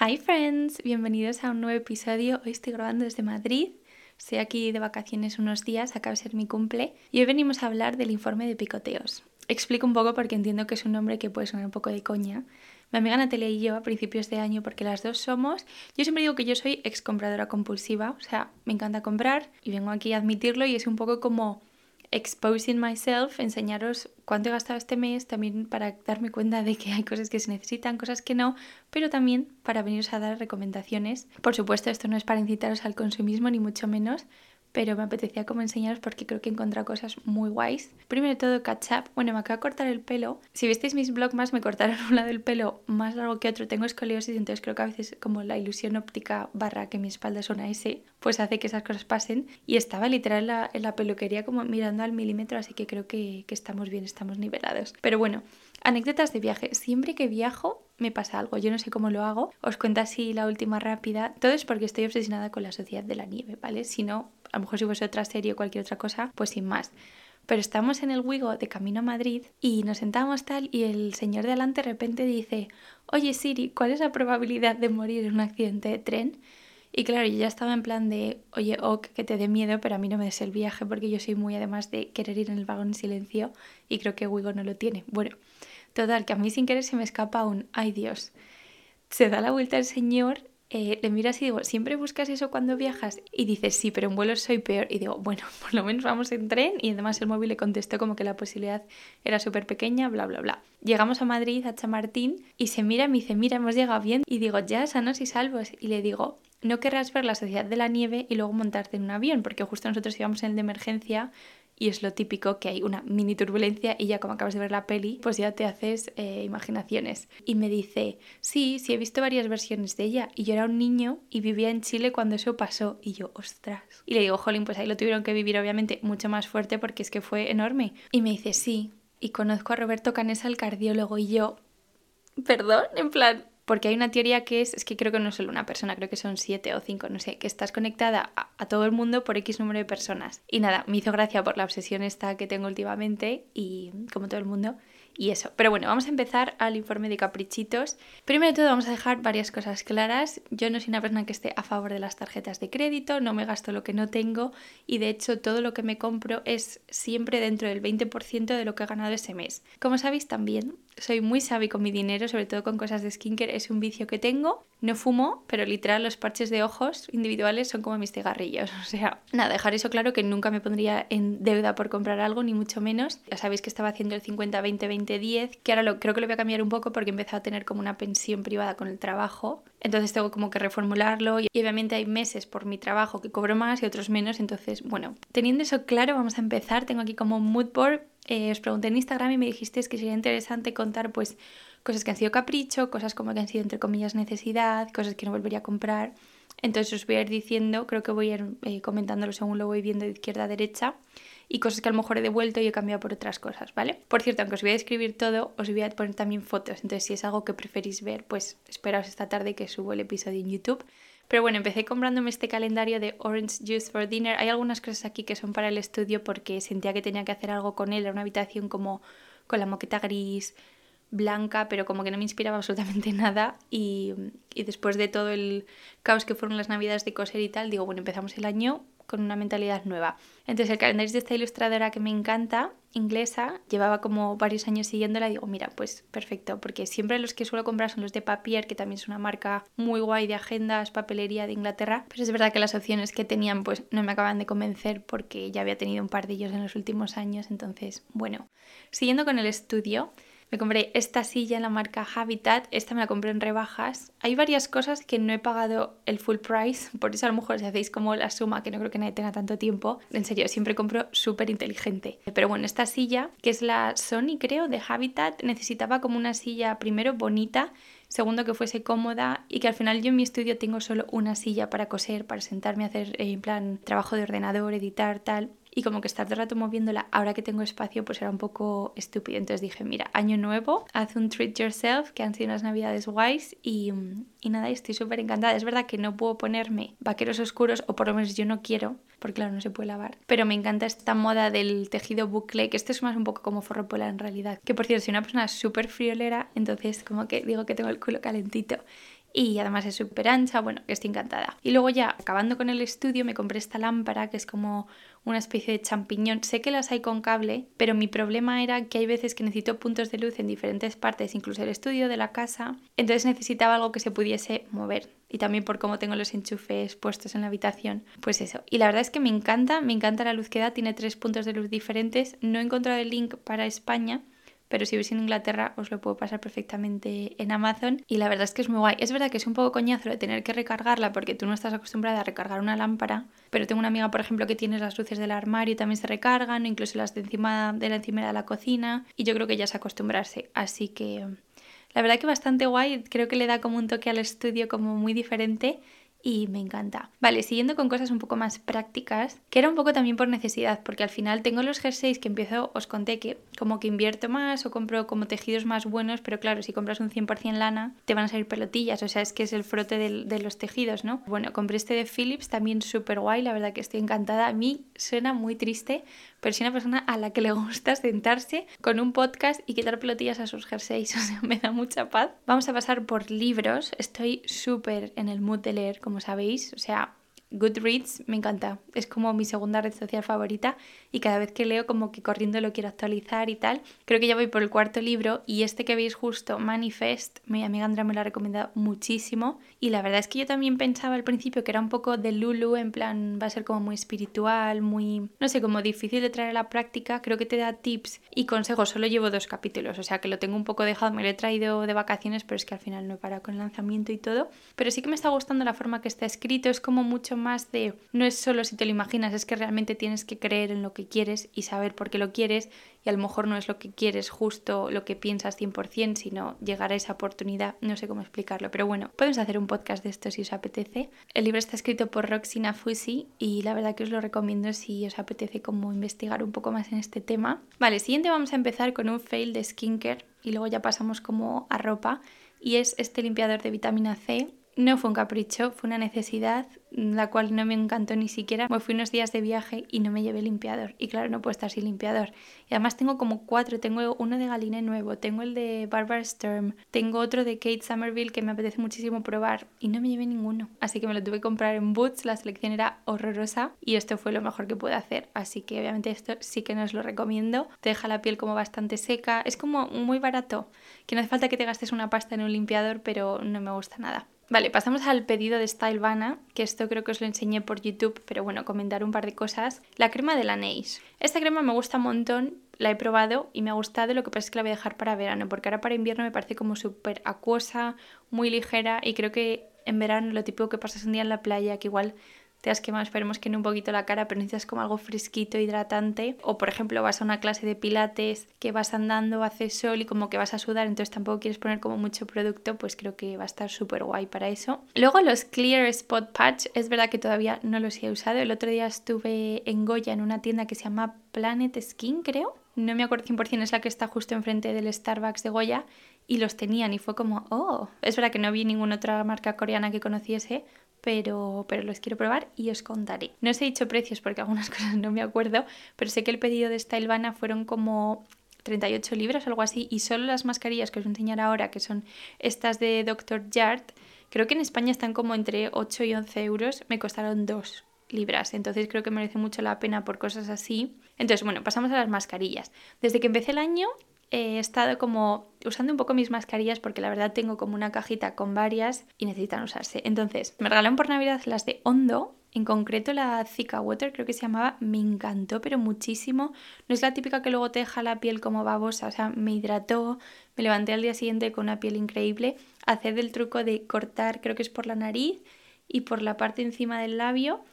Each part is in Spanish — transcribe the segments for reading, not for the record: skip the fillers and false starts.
Hi friends, bienvenidos a un nuevo episodio. Hoy estoy grabando desde Madrid, estoy aquí de vacaciones unos días, acaba de ser mi cumple y hoy venimos a hablar del informe de picoteos. Explico un poco porque entiendo que es un nombre que puede sonar un poco de coña. Mi amiga Natalia y yo a principios de año, porque las dos somos, yo siempre digo que yo soy excompradora compulsiva, o sea, me encanta comprar y vengo aquí a admitirlo y es un poco como exposing myself, enseñaros cuánto he gastado este mes, también para darme cuenta de que hay cosas que se necesitan, cosas que no, pero también para veniros a dar recomendaciones. Por supuesto, esto no es para incitaros al consumismo ni mucho menos, pero me apetecía como enseñaros porque creo que he encontrado cosas muy guays. Primero de todo, catch up. Bueno, me acabo de cortar el pelo. Si visteis mis vlogmas, me cortaron un lado del pelo más largo que otro. Tengo escoliosis, entonces creo que a veces como la ilusión óptica barra que mi espalda es una S, pues hace que esas cosas pasen. Y estaba literal en la peluquería como mirando al milímetro, así que creo que estamos bien, estamos nivelados. Pero bueno, anécdotas de viaje. Siempre que viajo me pasa algo, yo no sé cómo lo hago. Os cuento así la última rápida. Todo es porque estoy obsesionada con la Sociedad de la Nieve, ¿vale? Si no, a lo mejor si fuese otra serie o cualquier otra cosa, pues sin más. Pero estamos en el Wigo de camino a Madrid y nos sentamos tal y el señor de adelante de repente dice: oye Siri, ¿cuál es la probabilidad de morir en un accidente de tren? Y claro, yo ya estaba en plan de, oye, ok, que te dé miedo, pero a mí no me des el viaje porque yo soy muy, además de querer ir en el vagón en silencio, y creo que Wigo no lo tiene. Bueno, total, que a mí sin querer se me escapa un, ay Dios. Se da la vuelta el señor, le miras y digo, ¿siempre buscas eso cuando viajas? Y dices, sí, pero en vuelos soy peor. Y digo, bueno, por lo menos vamos en tren. Y además el móvil le contestó como que la posibilidad era súper pequeña, bla, bla, bla. Llegamos a Madrid, a Chamartín, y se mira y me dice, mira, hemos llegado bien. Y digo, ya, sanos y salvos. Y le digo, no querrás ver la Sociedad de la Nieve y luego montarte en un avión, porque justo nosotros íbamos en el de emergencia y es lo típico que hay una mini turbulencia y ya como acabas de ver la peli, pues ya te haces imaginaciones. Y me dice, sí, he visto varias versiones de ella. Y yo era un niño y vivía en Chile cuando eso pasó. Y yo, ostras. Y le digo, jolín, pues ahí lo tuvieron que vivir obviamente mucho más fuerte porque es que fue enorme. Y me dice, sí, y conozco a Roberto Canessa, el cardiólogo. Y yo, perdón, en plan... Porque hay una teoría que es que creo que no es solo una persona, creo que son 7 o 5, no sé, que estás conectada a todo el mundo por X número de personas. Y nada, me hizo gracia por la obsesión esta que tengo últimamente y como todo el mundo y eso. Pero bueno, vamos a empezar al informe de caprichitos. Primero de todo vamos a dejar varias cosas claras. Yo no soy una persona que esté a favor de las tarjetas de crédito, no me gasto lo que no tengo y de hecho todo lo que me compro es siempre dentro del 20% de lo que he ganado ese mes. Como sabéis también, soy muy savvy con mi dinero, sobre todo con cosas de skincare. Es un vicio que tengo, no fumo, pero literal los parches de ojos individuales son como mis cigarrillos, o sea, nada, dejar eso claro, que nunca me pondría en deuda por comprar algo, ni mucho menos. Ya sabéis que estaba haciendo el 50-20-20-10, que ahora creo que lo voy a cambiar un poco porque he empezado a tener como una pensión privada con el trabajo, entonces tengo como que reformularlo y obviamente hay meses por mi trabajo que cobro más y otros menos, entonces bueno, teniendo eso claro vamos a empezar. Tengo aquí como un mood board. Os pregunté en Instagram y me dijisteis que sería interesante contar pues cosas que han sido capricho, cosas como que han sido entre comillas necesidad, cosas que no volvería a comprar. Entonces os voy a ir diciendo, creo que voy a ir comentándolo según lo voy viendo de izquierda a derecha, y cosas que a lo mejor he devuelto y he cambiado por otras cosas, ¿vale? Por cierto, aunque os voy a describir todo, os voy a poner también fotos, entonces si es algo que preferís ver, pues esperaos esta tarde que subo el episodio en YouTube. Pero bueno, empecé comprándome este calendario de Orange Juice for Dinner. Hay algunas cosas aquí que son para el estudio porque sentía que tenía que hacer algo con él. Era una habitación como con la moqueta gris, blanca, pero como que no me inspiraba absolutamente nada. Y después de todo el caos que fueron las navidades de coser y tal, digo, bueno, empezamos el año con una mentalidad nueva. Entonces el calendario es de esta ilustradora que me encanta, inglesa, llevaba como varios años siguiéndola y digo, mira, pues perfecto, porque siempre los que suelo comprar son los de Papier, que también es una marca muy guay de agendas, papelería de Inglaterra, pero es verdad que las opciones que tenían pues no me acaban de convencer porque ya había tenido un par de ellos en los últimos años, entonces bueno. Siguiendo con el estudio, me compré esta silla en la marca Habitat, esta me la compré en rebajas. Hay varias cosas que no he pagado el full price, por eso a lo mejor si hacéis como la suma, que no creo que nadie tenga tanto tiempo, en serio, siempre compro súper inteligente. Pero bueno, esta silla, que es la Sony creo, de Habitat, necesitaba como una silla primero bonita, segundo que fuese cómoda y que al final yo en mi estudio tengo solo una silla para coser, para sentarme a hacer en plan trabajo de ordenador, editar, tal... Y como que estar todo el rato moviéndola, ahora que tengo espacio, pues era un poco estúpido. Entonces dije, mira, año nuevo, haz un treat yourself, que han sido unas navidades guays. Y nada, estoy súper encantada. Es verdad que no puedo ponerme vaqueros oscuros, o por lo menos yo no quiero, porque claro, no se puede lavar. Pero me encanta esta moda del tejido bucle, que esto es más un poco como forro polar en realidad. Que por cierto, soy una persona súper friolera, entonces como que digo que tengo el culo calentito. y además es súper ancha, bueno, que estoy encantada. Y luego ya, acabando con el estudio, me compré esta lámpara que es como una especie de champiñón. Sé que las hay con cable, pero mi problema era que hay veces que necesito puntos de luz en diferentes partes, incluso el estudio de la casa, entonces necesitaba algo que se pudiese mover. Y también por cómo tengo los enchufes puestos en la habitación, pues eso. Y la verdad es que me encanta la luz que da, tiene 3 puntos de luz diferentes. No he encontrado el link para España, pero si vais en Inglaterra os lo puedo pasar perfectamente en Amazon. Y la verdad es que es muy guay. Es verdad que es un poco coñazo de tener que recargarla porque tú no estás acostumbrada a recargar una lámpara, pero tengo una amiga, por ejemplo, que tiene las luces del armario y también se recargan, incluso las de encima de la encimera de la cocina, y yo creo que ya es acostumbrarse, así que... la verdad que bastante guay, creo que le da como un toque al estudio como muy diferente y me encanta. Vale, siguiendo con cosas un poco más prácticas, que era un poco también por necesidad, porque al final tengo los jerseys que empiezo, os conté que como que invierto más o compro como tejidos más buenos, pero claro, si compras un 100% lana te van a salir pelotillas, o sea, es que es el frote de los tejidos, ¿no? Bueno, compré este de Philips, también súper guay, la verdad que estoy encantada. A mí suena muy triste, pero soy una persona a la que le gusta sentarse con un podcast y quitar pelotillas a sus jerseys, o sea, me da mucha paz. Vamos a pasar por libros, estoy súper en el mood de leer, como sabéis, o sea, Goodreads me encanta, es como mi segunda red social favorita y cada vez que leo como que corriendo lo quiero actualizar y tal. Creo que ya voy por el 4º libro y este que veis justo, Manifest, mi amiga Andrea me lo ha recomendado muchísimo y la verdad es que yo también pensaba al principio que era un poco de Lulu, en plan va a ser como muy espiritual, muy, no sé, como difícil de traer a la práctica. Creo que te da tips y consejos, solo llevo 2 capítulos, o sea que lo tengo un poco dejado, me lo he traído de vacaciones pero es que al final no he parado con el lanzamiento y todo, pero sí que me está gustando la forma que está escrito, es como mucho más de, no es solo si te lo imaginas, es que realmente tienes que creer en lo que quieres y saber por qué lo quieres, y a lo mejor no es lo que quieres justo lo que piensas 100%, sino llegar a esa oportunidad, no sé cómo explicarlo, pero bueno, podemos hacer un podcast de esto si os apetece. El libro está escrito por Roxina Fusi y la verdad que os lo recomiendo si os apetece como investigar un poco más en este tema. Vale, siguiente vamos a empezar con un fail de skincare y luego ya pasamos como a ropa, y es este limpiador de vitamina C. No fue un capricho, fue una necesidad, la cual no me encantó ni siquiera. Me fui unos días de viaje y no me llevé limpiador. Y claro, no puedo estar sin limpiador. Y además tengo como 4, tengo uno de Galine nuevo, tengo el de Barbara Sturm, tengo otro de Kate Somerville que me apetece muchísimo probar y no me llevé ninguno. Así que me lo tuve que comprar en Boots, la selección era horrorosa y esto fue lo mejor que pude hacer. Así que obviamente esto sí que no os lo recomiendo. Te deja la piel como bastante seca, es como muy barato, que no hace falta que te gastes una pasta en un limpiador, pero no me gusta nada. Vale, pasamos al pedido de Stylevana, que esto creo que os lo enseñé por YouTube, pero bueno, comentar un par de cosas. La crema de Laneige. Esta crema me gusta un montón, la he probado y me ha gustado, lo que pasa es que la voy a dejar para verano, porque ahora para invierno me parece como súper acuosa, muy ligera, y creo que en verano lo típico que pasas un día en la playa, que igual te has quemado, esperemos que no un poquito la cara, pero necesitas como algo fresquito, hidratante, o por ejemplo vas a una clase de pilates que vas andando, hace sol y como que vas a sudar, entonces tampoco quieres poner como mucho producto, pues creo que va a estar súper guay para eso. Luego los Clear Spot Patch, es verdad que todavía no los he usado, el otro día estuve en Goya en una tienda que se llama Planet Skin, creo, no me acuerdo 100%, es la que está justo enfrente del Starbucks de Goya, y los tenían y fue como, oh, es verdad que no vi ninguna otra marca coreana que conociese, pero los quiero probar y os contaré. No os he dicho precios porque algunas cosas no me acuerdo, pero sé que el pedido de Stylevana fueron como 38 libras o algo así, y solo las mascarillas que os voy a enseñar ahora, que son estas de Dr. Jart, creo que en España están como entre 8 y 11 euros, me costaron 2 libras, entonces creo que merece mucho la pena por cosas así. Entonces bueno, pasamos a las mascarillas. Desde que empecé el año he estado como usando un poco mis mascarillas porque la verdad tengo como una cajita con varias y necesitan usarse. Entonces me regalaron por Navidad las de Hondo, en concreto la Zika Water creo que se llamaba, me encantó pero muchísimo. No es la típica que luego te deja la piel como babosa, o sea, me hidrató, me levanté al día siguiente con una piel increíble. Haced el truco de cortar, creo que es por la nariz y por la parte encima del labio.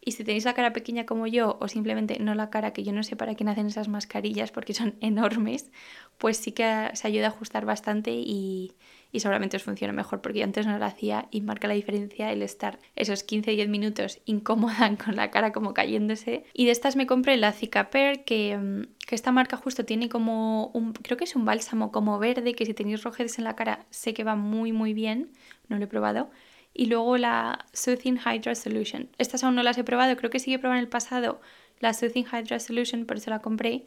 Y si tenéis la cara pequeña como yo, o simplemente no la cara, que yo no sé para quién hacen esas mascarillas porque son enormes, pues sí que se ayuda a ajustar bastante y seguramente os funciona mejor, porque yo antes no lo hacía y marca la diferencia el estar esos 15-10 minutos incómoda con la cara como cayéndose. Y de estas me compré la Zika Pear, que esta marca justo tiene como un, creo que es un bálsamo como verde, que si tenéis rojeces en la cara sé que va muy muy bien, no lo he probado. Y luego la Soothing Hydra Solution. Estas aún no las he probado, creo que sí que he probado en el pasado la Soothing Hydra Solution, por eso la compré.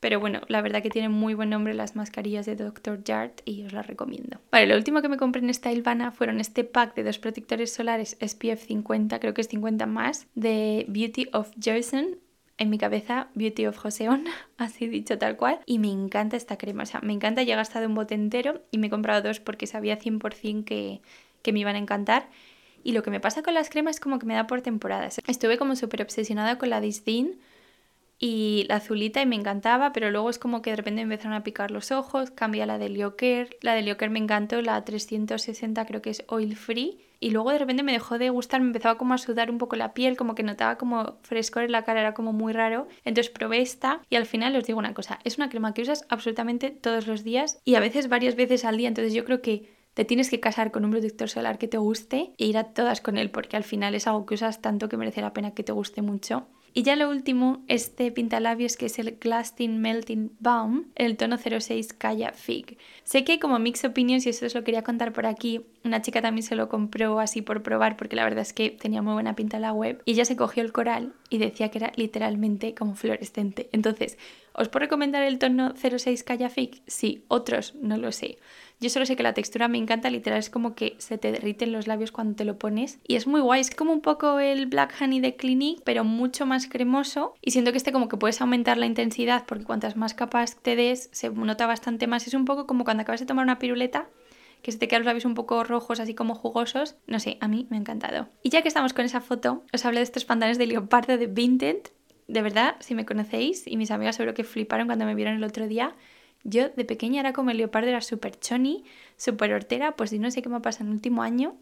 Pero bueno, la verdad que tienen muy buen nombre las mascarillas de Dr. Jart y os las recomiendo. Vale, lo último que me compré en Stylevana fueron este pack de dos protectores solares SPF 50, creo que es 50 más, de Beauty of Joseon. En mi cabeza, Beauty of Joseon, así dicho tal cual. Y me encanta esta crema, o sea, me encanta, ya he gastado un bote entero y me he comprado dos porque sabía 100% que me iban a encantar. Y lo que me pasa con las cremas es como que me da por temporadas. Estuve como súper obsesionada con la Disdin y la azulita y me encantaba, pero luego es como que de repente empezaron a picar los ojos, cambié a la de Liocare. La de Liocare me encantó, la 360 creo que es Oil Free. Y luego de repente me dejó de gustar, me empezaba como a sudar un poco la piel, como que notaba como frescor en la cara, era como muy raro. Entonces probé esta y al final os digo una cosa, es una crema que usas absolutamente todos los días y a veces varias veces al día, entonces yo creo que te tienes que casar con un protector solar que te guste e ir a todas con él porque al final es algo que usas tanto que merece la pena que te guste mucho. Y ya lo último, este pintalabios que es el Glastin Melting Balm, el tono 06 Calla Fig. Sé que hay como mixed opinions y esto os lo quería contar por aquí. Una chica también se lo compró así por probar porque la verdad es que tenía muy buena pinta en la web. Y ella se cogió el coral y decía que era literalmente como fluorescente. Entonces, ¿os puedo recomendar el tono 06 Calla Fig? Sí, otros no lo sé. Yo solo sé que la textura me encanta, literal es como que se te derriten los labios cuando te lo pones. Y es muy guay, es como un poco el Black Honey de Clinique, pero mucho más cremoso. Y siento que este como que puedes aumentar la intensidad porque cuantas más capas te des se nota bastante más. Es un poco como cuando acabas de tomar una piruleta, que se te quedan los labios un poco rojos, así como jugosos. No sé, a mí me ha encantado. Y ya que estamos con esa foto, os hablé de estos pantalones de leopardo de Vinted. De verdad, si me conocéis, y mis amigas seguro que fliparon cuando me vieron el otro día. Yo de pequeña era como el leopardo, era súper choni, súper hortera, pues no sé qué me pasa en el último año,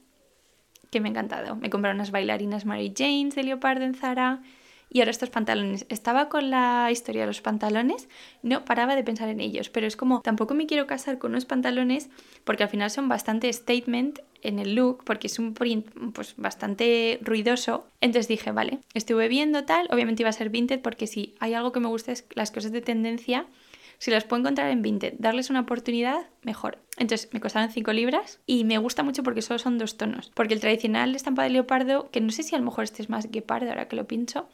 que me ha encantado. Me compraron unas bailarinas Mary Janes de leopardo en Zara y ahora estos pantalones. Estaba con la historia de los pantalones, no paraba de pensar en ellos, pero es como tampoco me quiero casar con unos pantalones porque al final son bastante statement en el look porque es un print pues bastante ruidoso. Entonces dije, vale, estuve viendo tal, obviamente iba a ser Vinted porque si hay algo que me gusta es las cosas de tendencia. Si las puedo encontrar en Vinted, darles una oportunidad, mejor. Entonces me costaron 5 libras y me gusta mucho porque solo son dos tonos. Porque el tradicional estampado de leopardo, que no sé si a lo mejor este es más guepardo ahora que lo pincho,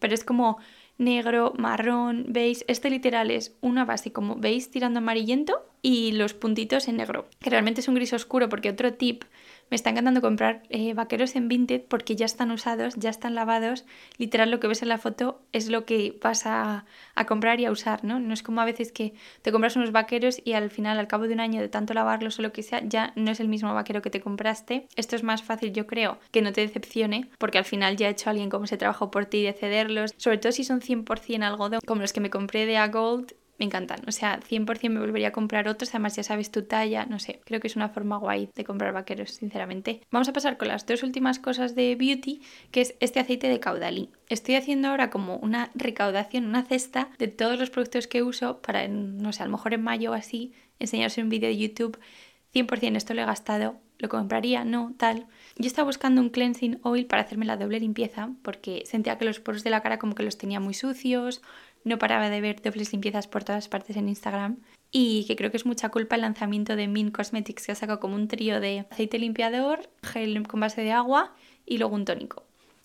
pero es como negro, marrón, beige. Este literal es una base como beige tirando amarillento y los puntitos en negro, que realmente es un gris oscuro porque otro tip... Me está encantando comprar vaqueros en Vinted porque ya están usados, ya están lavados. Literal, lo que ves en la foto es lo que vas a comprar y a usar, ¿no? No es como a veces que te compras unos vaqueros y al final, al cabo de un año de tanto lavarlos o lo que sea, ya no es el mismo vaquero que te compraste. Esto es más fácil, yo creo, que no te decepcione porque al final ya ha hecho alguien como ese trabajo por ti de cederlos. Sobre todo si son 100% algodón, como los que me compré de Agold. Me encantan, o sea, 100% me volvería a comprar otros, además ya sabes tu talla, no sé, creo que es una forma guay de comprar vaqueros, sinceramente. Vamos a pasar con las dos últimas cosas de beauty, que es este aceite de Caudalie. Estoy haciendo ahora como una recaudación, una cesta de todos los productos que uso para, no sé, a lo mejor en mayo o así, enseñaros un vídeo de YouTube, 100% esto lo he gastado. ¿Lo compraría? No, tal. Yo estaba buscando un cleansing oil para hacerme la doble limpieza porque sentía que los poros de la cara como que los tenía muy sucios, no paraba de ver dobles limpiezas por todas partes en Instagram y que creo que es mucha culpa el lanzamiento de Min Cosmetics que ha sacado como un trío de aceite limpiador, gel con base de agua y luego un tónico.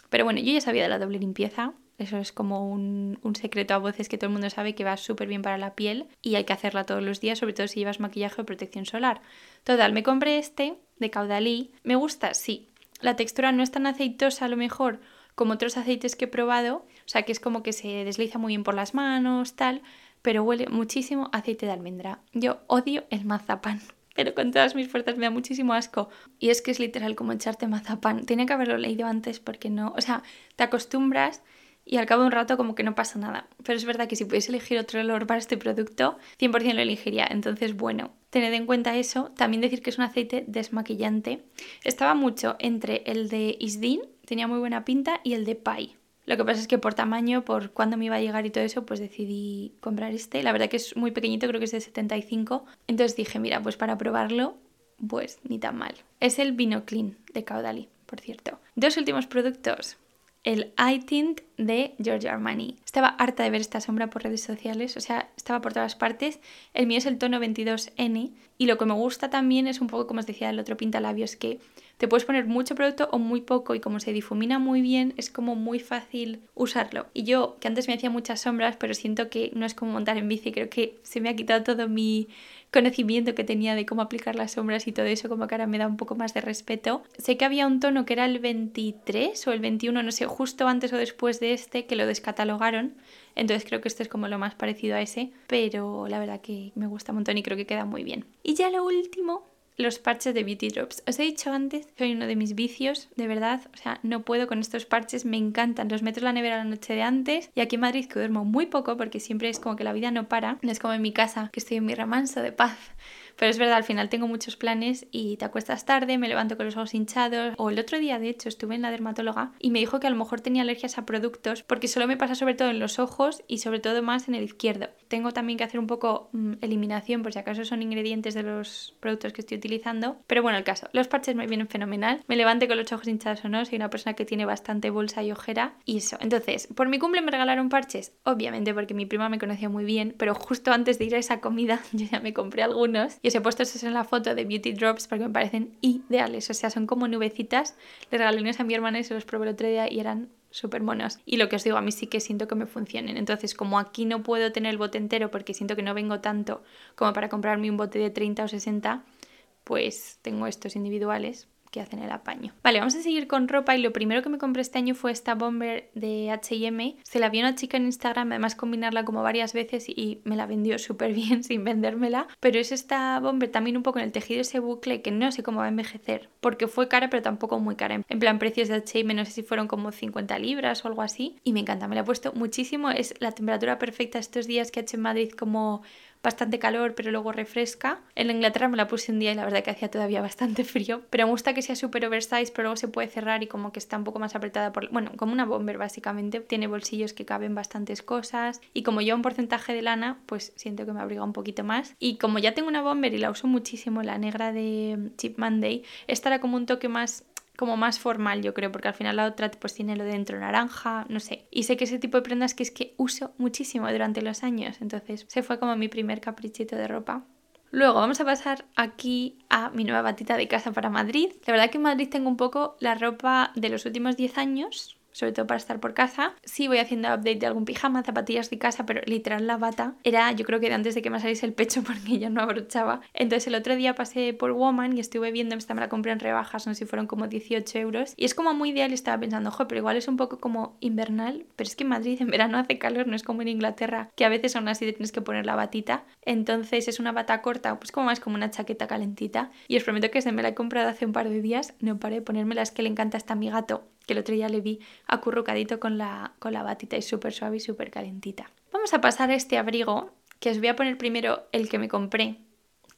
Pero bueno, yo ya sabía de la doble limpieza. Eso es como un secreto a voces que todo el mundo sabe que va súper bien para la piel y hay que hacerla todos los días, sobre todo si llevas maquillaje o protección solar. Total, me compré este de Caudalie. Me gusta, sí. La textura no es tan aceitosa a lo mejor como otros aceites que he probado, o sea que es como que se desliza muy bien por las manos, tal, pero huele muchísimo a aceite de almendra. Yo odio el mazapán. Pero con todas mis fuerzas me da muchísimo asco. Y es que es literal como echarte mazapán. Tenía que haberlo leído antes porque no... O sea, te acostumbras... Y al cabo de un rato como que no pasa nada. Pero es verdad que si pudiese elegir otro olor para este producto, 100% lo elegiría. Entonces, bueno, tened en cuenta eso. También decir que es un aceite desmaquillante. Estaba mucho entre el de Isdin, tenía muy buena pinta, y el de Pai. Lo que pasa es que por tamaño, por cuándo me iba a llegar y todo eso, pues decidí comprar este. La verdad que es muy pequeñito, creo que es de 75. Entonces dije, mira, pues para probarlo, pues ni tan mal. Es el Vino Clean de Caudalie, por cierto. Dos últimos productos. El Eye Tint de Giorgio Armani. Estaba harta de ver esta sombra por redes sociales, o sea, estaba por todas partes. El mío es el tono 22N y lo que me gusta también es un poco, como os decía, el otro pintalabios, que te puedes poner mucho producto o muy poco y como se difumina muy bien, es como muy fácil usarlo. Y yo, que antes me hacía muchas sombras, pero siento que no es como montar en bici, creo que se me ha quitado todo mi conocimiento que tenía de cómo aplicar las sombras y todo eso, como que ahora me da un poco más de respeto. Sé que había un tono que era el 23 o el 21, no sé, justo antes o después de este, que lo descatalogaron. Entonces creo que esto es como lo más parecido a ese, pero la verdad que me gusta un montón y creo que queda muy bien. Y ya lo último, los parches de Beauty Drops. Os he dicho antes, soy uno de mis vicios, de verdad, o sea, no puedo con estos parches, me encantan, los meto en la nevera la noche de antes, y aquí en Madrid que duermo muy poco porque siempre es como que la vida no para, no es como en mi casa que estoy en mi remanso de paz, pero es verdad, al final tengo muchos planes y te acuestas tarde, me levanto con los ojos hinchados, o el otro día de hecho estuve en la dermatóloga y me dijo que a lo mejor tenía alergias a productos porque solo me pasa sobre todo en los ojos y sobre todo más en el izquierdo. Tengo también que hacer un poco eliminación por si acaso son ingredientes de los productos que estoy utilizando, pero bueno, el caso, los parches me vienen fenomenal, me levante con los ojos hinchados o no, soy una persona que tiene bastante bolsa y ojera y eso. Entonces, por mi cumple me regalaron parches, obviamente porque mi prima me conocía muy bien, pero justo antes de ir a esa comida yo ya me compré algunos y os he puesto estos en la foto de Beauty Drops porque me parecen ideales, o sea, son como nubecitas, les regalé unos a mi hermana y se los probé el otro día y eran súper monos. Y lo que os digo, a mí sí que siento que me funcionen. Entonces, como aquí no puedo tener el bote entero porque siento que no vengo tanto como para comprarme un bote de 30 o 60... pues tengo estos individuales que hacen el apaño. Vale, vamos a seguir con ropa y lo primero que me compré este año fue esta bomber de H&M. Se la vi a una chica en Instagram, además combinarla como varias veces y me la vendió súper bien sin vendérmela. Pero es esta bomber también un poco en el tejido ese bucle que no sé cómo va a envejecer porque fue cara pero tampoco muy cara. En plan precios de H&M, no sé si fueron como 50 libras o algo así y me encanta, me la he puesto muchísimo. Es la temperatura perfecta estos días que ha hecho en Madrid como bastante calor pero luego refresca. En Inglaterra me la puse un día y la verdad que hacía todavía bastante frío, pero me gusta que sea súper oversize pero luego se puede cerrar y como que está un poco más apretada por, bueno, como una bomber básicamente, tiene bolsillos que caben bastantes cosas y como lleva un porcentaje de lana pues siento que me abriga un poquito más. Y como ya tengo una bomber y la uso muchísimo, la negra de Cheap Monday, esta era como un toque más como más formal, yo creo, porque al final la otra pues tiene lo de dentro naranja, no sé. Y sé que ese tipo de prendas que es que uso muchísimo durante los años, entonces se fue como mi primer caprichito de ropa. Luego vamos a pasar aquí a mi nueva batita de casa para Madrid. La verdad que en Madrid tengo un poco la ropa de los últimos 10 años, sobre todo para estar por casa. Sí voy haciendo update de algún pijama, zapatillas de casa, pero literal la bata era, yo creo que de antes de que me saliese el pecho porque yo no abrochaba. Entonces el otro día pasé por Woman y estuve viendo, esta me la compré en rebajas, no sé si fueron como 18 euros, y es como muy ideal y estaba pensando, ojo, pero igual es un poco como invernal, pero es que en Madrid en verano hace calor, no es como en Inglaterra que a veces aún así te tienes que poner la batita. Entonces es una bata corta, pues como más como una chaqueta calentita, y os prometo que se me la he comprado hace un par de días, no paré de ponérmela, es que le encanta hasta a mi gato, que el otro día le vi acurrucadito con la batita y súper suave y súper calentita. Vamos a pasar a este abrigo, que os voy a poner primero el que me compré,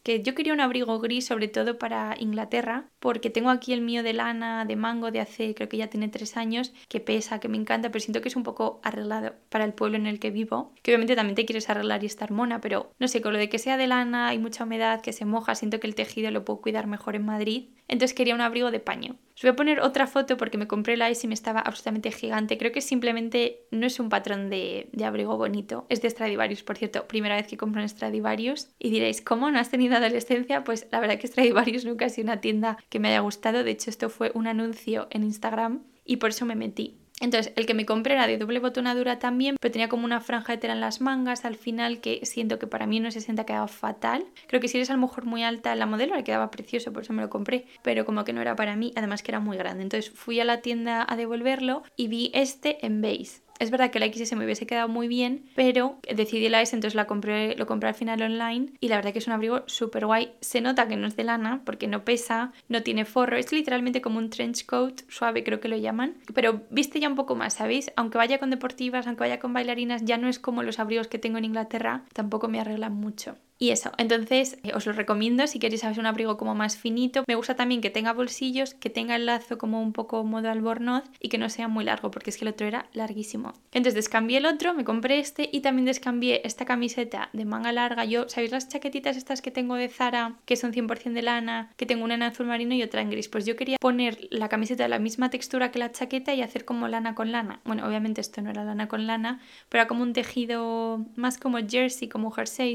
que yo quería un abrigo gris sobre todo para Inglaterra, porque tengo aquí el mío de lana, de Mango, de hace, creo que ya tiene 3 años, que pesa, que me encanta, pero siento que es un poco arreglado para el pueblo en el que vivo, que obviamente también te quieres arreglar y estar mona, pero no sé, con lo de que sea de lana, hay mucha humedad, que se moja, siento que el tejido lo puedo cuidar mejor en Madrid, entonces quería un abrigo de paño. Os voy a poner otra foto porque me compré la Ice y me estaba absolutamente gigante. Creo que simplemente no es un patrón de abrigo bonito. Es de Stradivarius, por cierto. Primera vez que compro un Stradivarius. Y diréis, ¿cómo no has tenido adolescencia? Pues la verdad que Stradivarius nunca ha sido una tienda que me haya gustado. De hecho, esto fue un anuncio en Instagram y por eso me metí. Entonces, el que me compré era de doble botonadura también, pero tenía como una franja de tela en las mangas al final, que siento que para mí en 1,60 quedaba fatal. Creo que si eres a lo mejor muy alta en la modelo le quedaba precioso, por eso me lo compré, pero como que no era para mí, además que era muy grande. Entonces fui a la tienda a devolverlo y vi este en beige. Es verdad que la XS me hubiese quedado muy bien, pero decidí la S, entonces lo compré al final online y la verdad que es un abrigo súper guay. Se nota que no es de lana porque no pesa, no tiene forro, es literalmente como un trench coat suave, creo que lo llaman, pero viste ya un poco más, ¿sabéis? Aunque vaya con deportivas, aunque vaya con bailarinas, ya no es como los abrigos que tengo en Inglaterra, tampoco me arreglan mucho. Y eso, entonces os lo recomiendo si queréis hacer un abrigo como más finito. Me gusta también que tenga bolsillos, que tenga el lazo como un poco modo albornoz y que no sea muy largo, porque es que el otro era larguísimo. Entonces descambié el otro, me compré este y también descambié esta camiseta de manga larga. Yo, ¿sabéis las chaquetitas estas que tengo de Zara, que son 100% de lana, que tengo una en azul marino y otra en gris? Pues yo quería poner la camiseta de la misma textura que la chaqueta y hacer como lana con lana. Bueno, obviamente esto no era lana con lana, pero era como un tejido más como jersey, como jersey,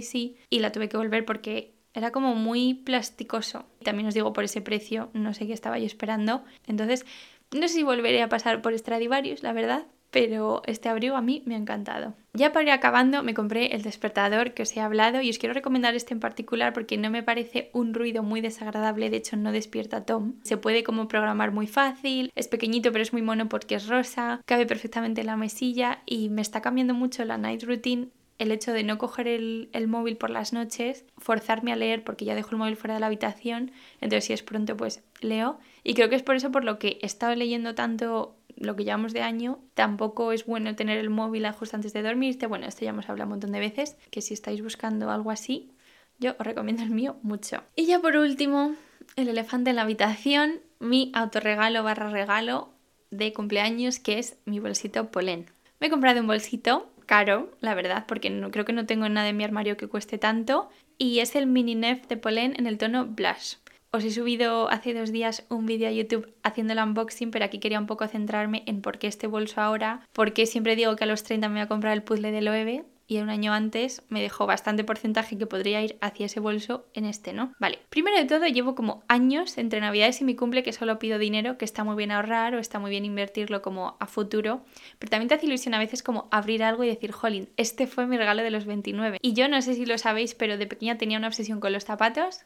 y la tuve que volver porque era como muy plasticoso. También os digo, por ese precio, no sé qué estaba yo esperando. Entonces, no sé si volveré a pasar por Stradivarius, la verdad, pero este abrigo a mí me ha encantado. Ya para ir acabando, me compré el despertador que os he hablado y os quiero recomendar este en particular porque no me parece un ruido muy desagradable, de hecho no despierta a Tom. Se puede como programar muy fácil, es pequeñito pero es muy mono porque es rosa, cabe perfectamente en la mesilla y me está cambiando mucho la night routine. El hecho de no coger el móvil por las noches, forzarme a leer porque ya dejo el móvil fuera de la habitación, entonces si es pronto pues leo. Y creo que es por eso por lo que he estado leyendo tanto lo que llevamos de año. Tampoco es bueno tener el móvil justo antes de dormirte. Bueno, esto ya hemos hablado un montón de veces, que si estáis buscando algo así, yo os recomiendo el mío mucho. Y ya por último, el elefante en la habitación, mi autorregalo barra regalo de cumpleaños, que es mi bolsito Polène. Me he comprado un bolsito caro, la verdad, porque no, creo que no tengo nada en mi armario que cueste tanto, y es el mini Nef de Polène en el tono Blush. Os he subido hace 2 días un vídeo a YouTube haciendo el unboxing, pero aquí quería un poco centrarme en por qué este bolso ahora, porque siempre digo que a los 30 me voy a comprar el puzzle de Loewe, y un año antes me dejó bastante porcentaje que podría ir hacia ese bolso en este, ¿no? Vale, primero de todo, llevo como años entre Navidades y mi cumple que solo pido dinero, que está muy bien ahorrar o está muy bien invertirlo como a futuro, pero también te hace ilusión a veces como abrir algo y decir, jolín, este fue mi regalo de los 29. Y yo no sé si lo sabéis, pero de pequeña tenía una obsesión con los zapatos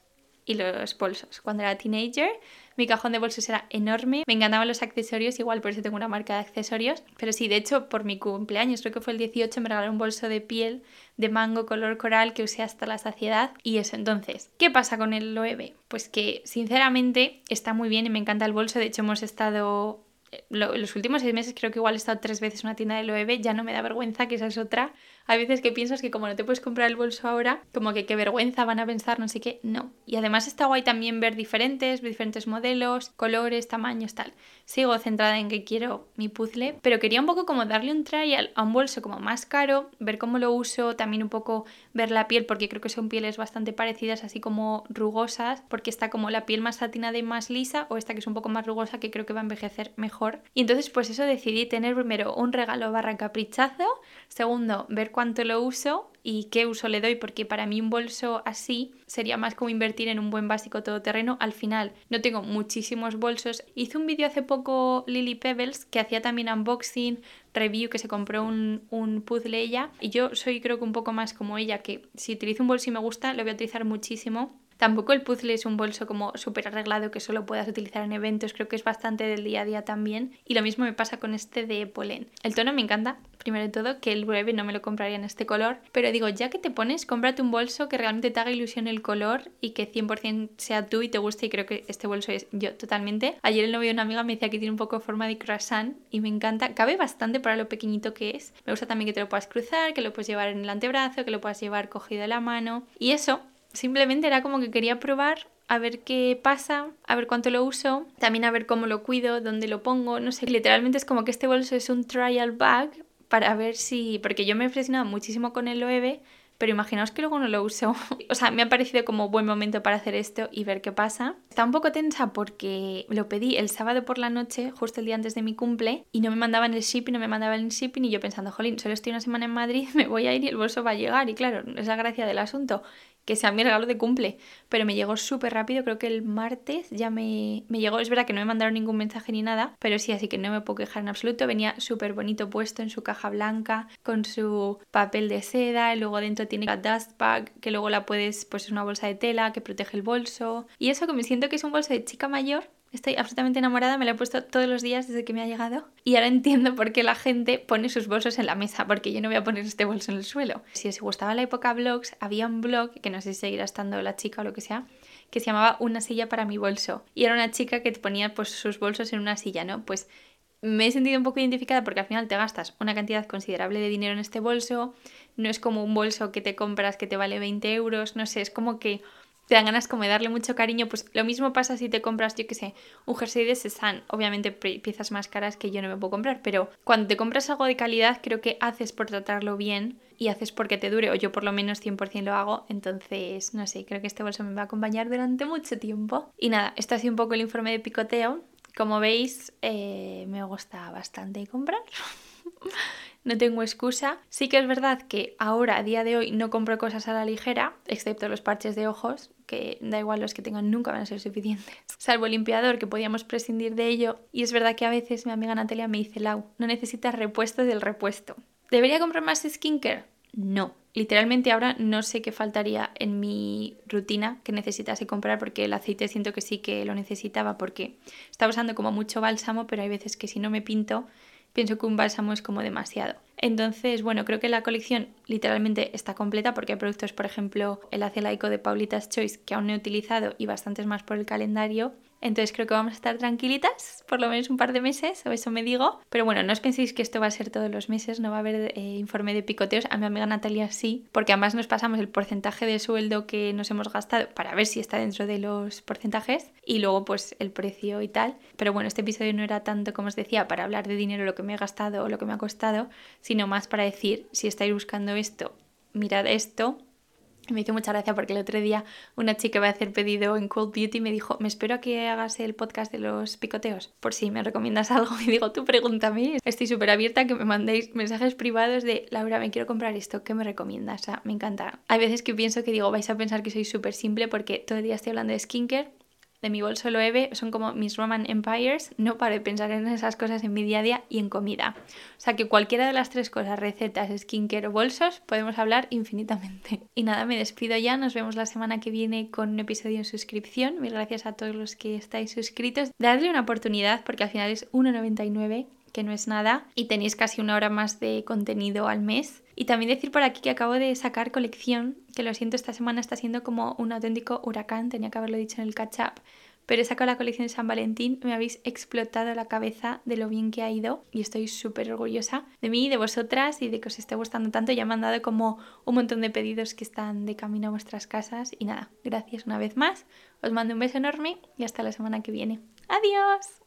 y los bolsos. Cuando era teenager, mi cajón de bolsos era enorme. Me encantaban los accesorios, igual por eso tengo una marca de accesorios. Pero sí, de hecho, por mi cumpleaños, creo que fue el 18, me regalaron un bolso de piel de mango color coral que usé hasta la saciedad. Y eso, entonces, ¿qué pasa con el Loewe? Pues que, sinceramente, está muy bien y me encanta el bolso. De hecho, hemos estado... los últimos 6 meses creo que igual he estado 3 veces en una tienda de Loewe, ya no me da vergüenza, que esa es otra. Hay veces que piensas que como no te puedes comprar el bolso ahora, como que qué vergüenza, van a pensar, no sé qué, no. Y además está guay también ver diferentes modelos, colores, tamaños, tal. Sigo centrada en que quiero mi puzzle, pero quería un poco como darle un trial a un bolso como más caro, ver cómo lo uso, también un poco ver la piel, porque creo que son pieles bastante parecidas, así como rugosas, porque está como la piel más satinada y más lisa, o esta que es un poco más rugosa, que creo que va a envejecer mejor. Y entonces pues eso, decidí tener primero un regalo barra caprichazo, segundo ver cuánto lo uso y qué uso le doy, porque para mí un bolso así sería más como invertir en un buen básico todoterreno. Al final no tengo muchísimos bolsos. Hice un vídeo hace poco, Lily Pebbles, que hacía también unboxing, review, que se compró un puzzle ella, y yo soy creo que un poco más como ella, que si utilizo un bolso y me gusta lo voy a utilizar muchísimo. Tampoco el puzzle es un bolso como súper arreglado que solo puedas utilizar en eventos, creo que es bastante del día a día también. Y lo mismo me pasa con este de Polène. El tono me encanta, primero de todo, que el breve no me lo compraría en este color. Pero digo, ya que te pones, cómprate un bolso que realmente te haga ilusión el color y que 100% sea tú y te guste, y creo que este bolso es yo totalmente. Ayer el novio de una amiga me decía que tiene un poco forma de croissant y me encanta. Cabe bastante para lo pequeñito que es. Me gusta también que te lo puedas cruzar, que lo puedes llevar en el antebrazo, que lo puedas llevar cogido de la mano. Y eso... simplemente era como que quería probar, a ver qué pasa, a ver cuánto lo uso, también a ver cómo lo cuido, dónde lo pongo, no sé. Literalmente es como que este bolso es un trial bag para ver si... porque yo me he obsesionado muchísimo con el Loewe, pero imaginaos que luego no lo uso. O sea, me ha parecido como buen momento para hacer esto y ver qué pasa. Está un poco tensa porque lo pedí el sábado por la noche, justo el día antes de mi cumple, y no me mandaban el shipping, y yo pensando, jolín, solo estoy una semana en Madrid, me voy a ir y el bolso va a llegar. Y claro, es la gracia del asunto, que sea mi regalo de cumple, pero me llegó súper rápido, creo que el martes ya me llegó. Es verdad que no me mandaron ningún mensaje ni nada, pero sí, así que no me puedo quejar en absoluto. Venía súper bonito puesto en su caja blanca, con su papel de seda, y luego dentro tiene la dust bag, que luego la puedes, pues es una bolsa de tela que protege el bolso, y eso, que me siento que es un bolso de chica mayor. Estoy absolutamente enamorada, me lo he puesto todos los días desde que me ha llegado. Y ahora entiendo por qué la gente pone sus bolsos en la mesa, porque yo no voy a poner este bolso en el suelo. Si os gustaba la época blogs, había un blog, que no sé si seguirá estando la chica o lo que sea, que se llamaba Una silla para mi bolso. Y era una chica que ponía pues sus bolsos en una silla, ¿no? Pues... me he sentido un poco identificada porque al final te gastas una cantidad considerable de dinero en este bolso, no es como un bolso que te compras que te vale 20€, no sé, es como que te dan ganas como de darle mucho cariño. Pues lo mismo pasa si te compras, yo qué sé, un jersey de Cézanne, obviamente piezas más caras que yo no me puedo comprar, pero cuando te compras algo de calidad creo que haces por tratarlo bien y haces porque te dure, o yo por lo menos 100% lo hago. Entonces, no sé, creo que este bolso me va a acompañar durante mucho tiempo. Y nada, este ha sido un poco el informe de picoteo. Como veis, me gusta bastante comprar. No tengo excusa. Sí que es verdad que ahora, a día de hoy, no compro cosas a la ligera, excepto los parches de ojos, que da igual los que tengan, nunca van a ser suficientes. Salvo el limpiador, que podíamos prescindir de ello. Y es verdad que a veces mi amiga Natalia me dice, Lau, no necesitas repuesto del repuesto. ¿Debería comprar más skincare? No. Literalmente ahora no sé qué faltaría en mi rutina que necesitase comprar, porque el aceite siento que sí que lo necesitaba, porque estaba usando como mucho bálsamo, pero hay veces que si no me pinto, pienso que un bálsamo es como demasiado. Entonces, bueno, creo que la colección literalmente está completa porque hay productos, por ejemplo, el acelaico de Paulita's Choice que aún no he utilizado y bastantes más por el calendario. Entonces creo que vamos a estar tranquilitas por lo menos un par de meses, o eso me digo. Pero bueno, no os penséis que esto va a ser todos los meses, no va a haber informe de picoteos. A mi amiga Natalia sí, porque además nos pasamos el porcentaje de sueldo que nos hemos gastado para ver si está dentro de los porcentajes y luego pues el precio y tal. Pero bueno, este episodio no era tanto, como os decía, para hablar de dinero, lo que me he gastado o lo que me ha costado, sino más para decir, si estáis buscando esto, mirad esto. Me hizo mucha gracia porque el otro día una chica va a hacer pedido en Cold Beauty y me dijo, me espero a que hagas el podcast de los picoteos, por si me recomiendas algo. Y digo, tú pregúntame, estoy súper abierta a que me mandéis mensajes privados de, Laura, me quiero comprar esto, ¿qué me recomiendas? O sea, me encanta. Hay veces que pienso que digo, vais a pensar que soy súper simple porque todo el día estoy hablando de skincare, de mi bolso Loewe, son como mis Roman Empires, no paro de pensar en esas cosas en mi día a día, y en comida. O sea que cualquiera de las tres cosas, recetas, skincare o bolsos, podemos hablar infinitamente. Y nada, me despido ya, nos vemos la semana que viene con un episodio en suscripción. Mil gracias a todos los que estáis suscritos. Dadle una oportunidad porque al final es 1,99, que no es nada, y tenéis casi una hora más de contenido al mes. Y también decir por aquí que acabo de sacar colección, que lo siento, esta semana está siendo como un auténtico huracán, tenía que haberlo dicho en el catch up, pero he sacado la colección de San Valentín, me habéis explotado la cabeza de lo bien que ha ido y estoy súper orgullosa de mí, de vosotras y de que os esté gustando tanto. Ya me han dado como un montón de pedidos que están de camino a vuestras casas y nada, gracias una vez más, os mando un beso enorme y hasta la semana que viene. ¡Adiós!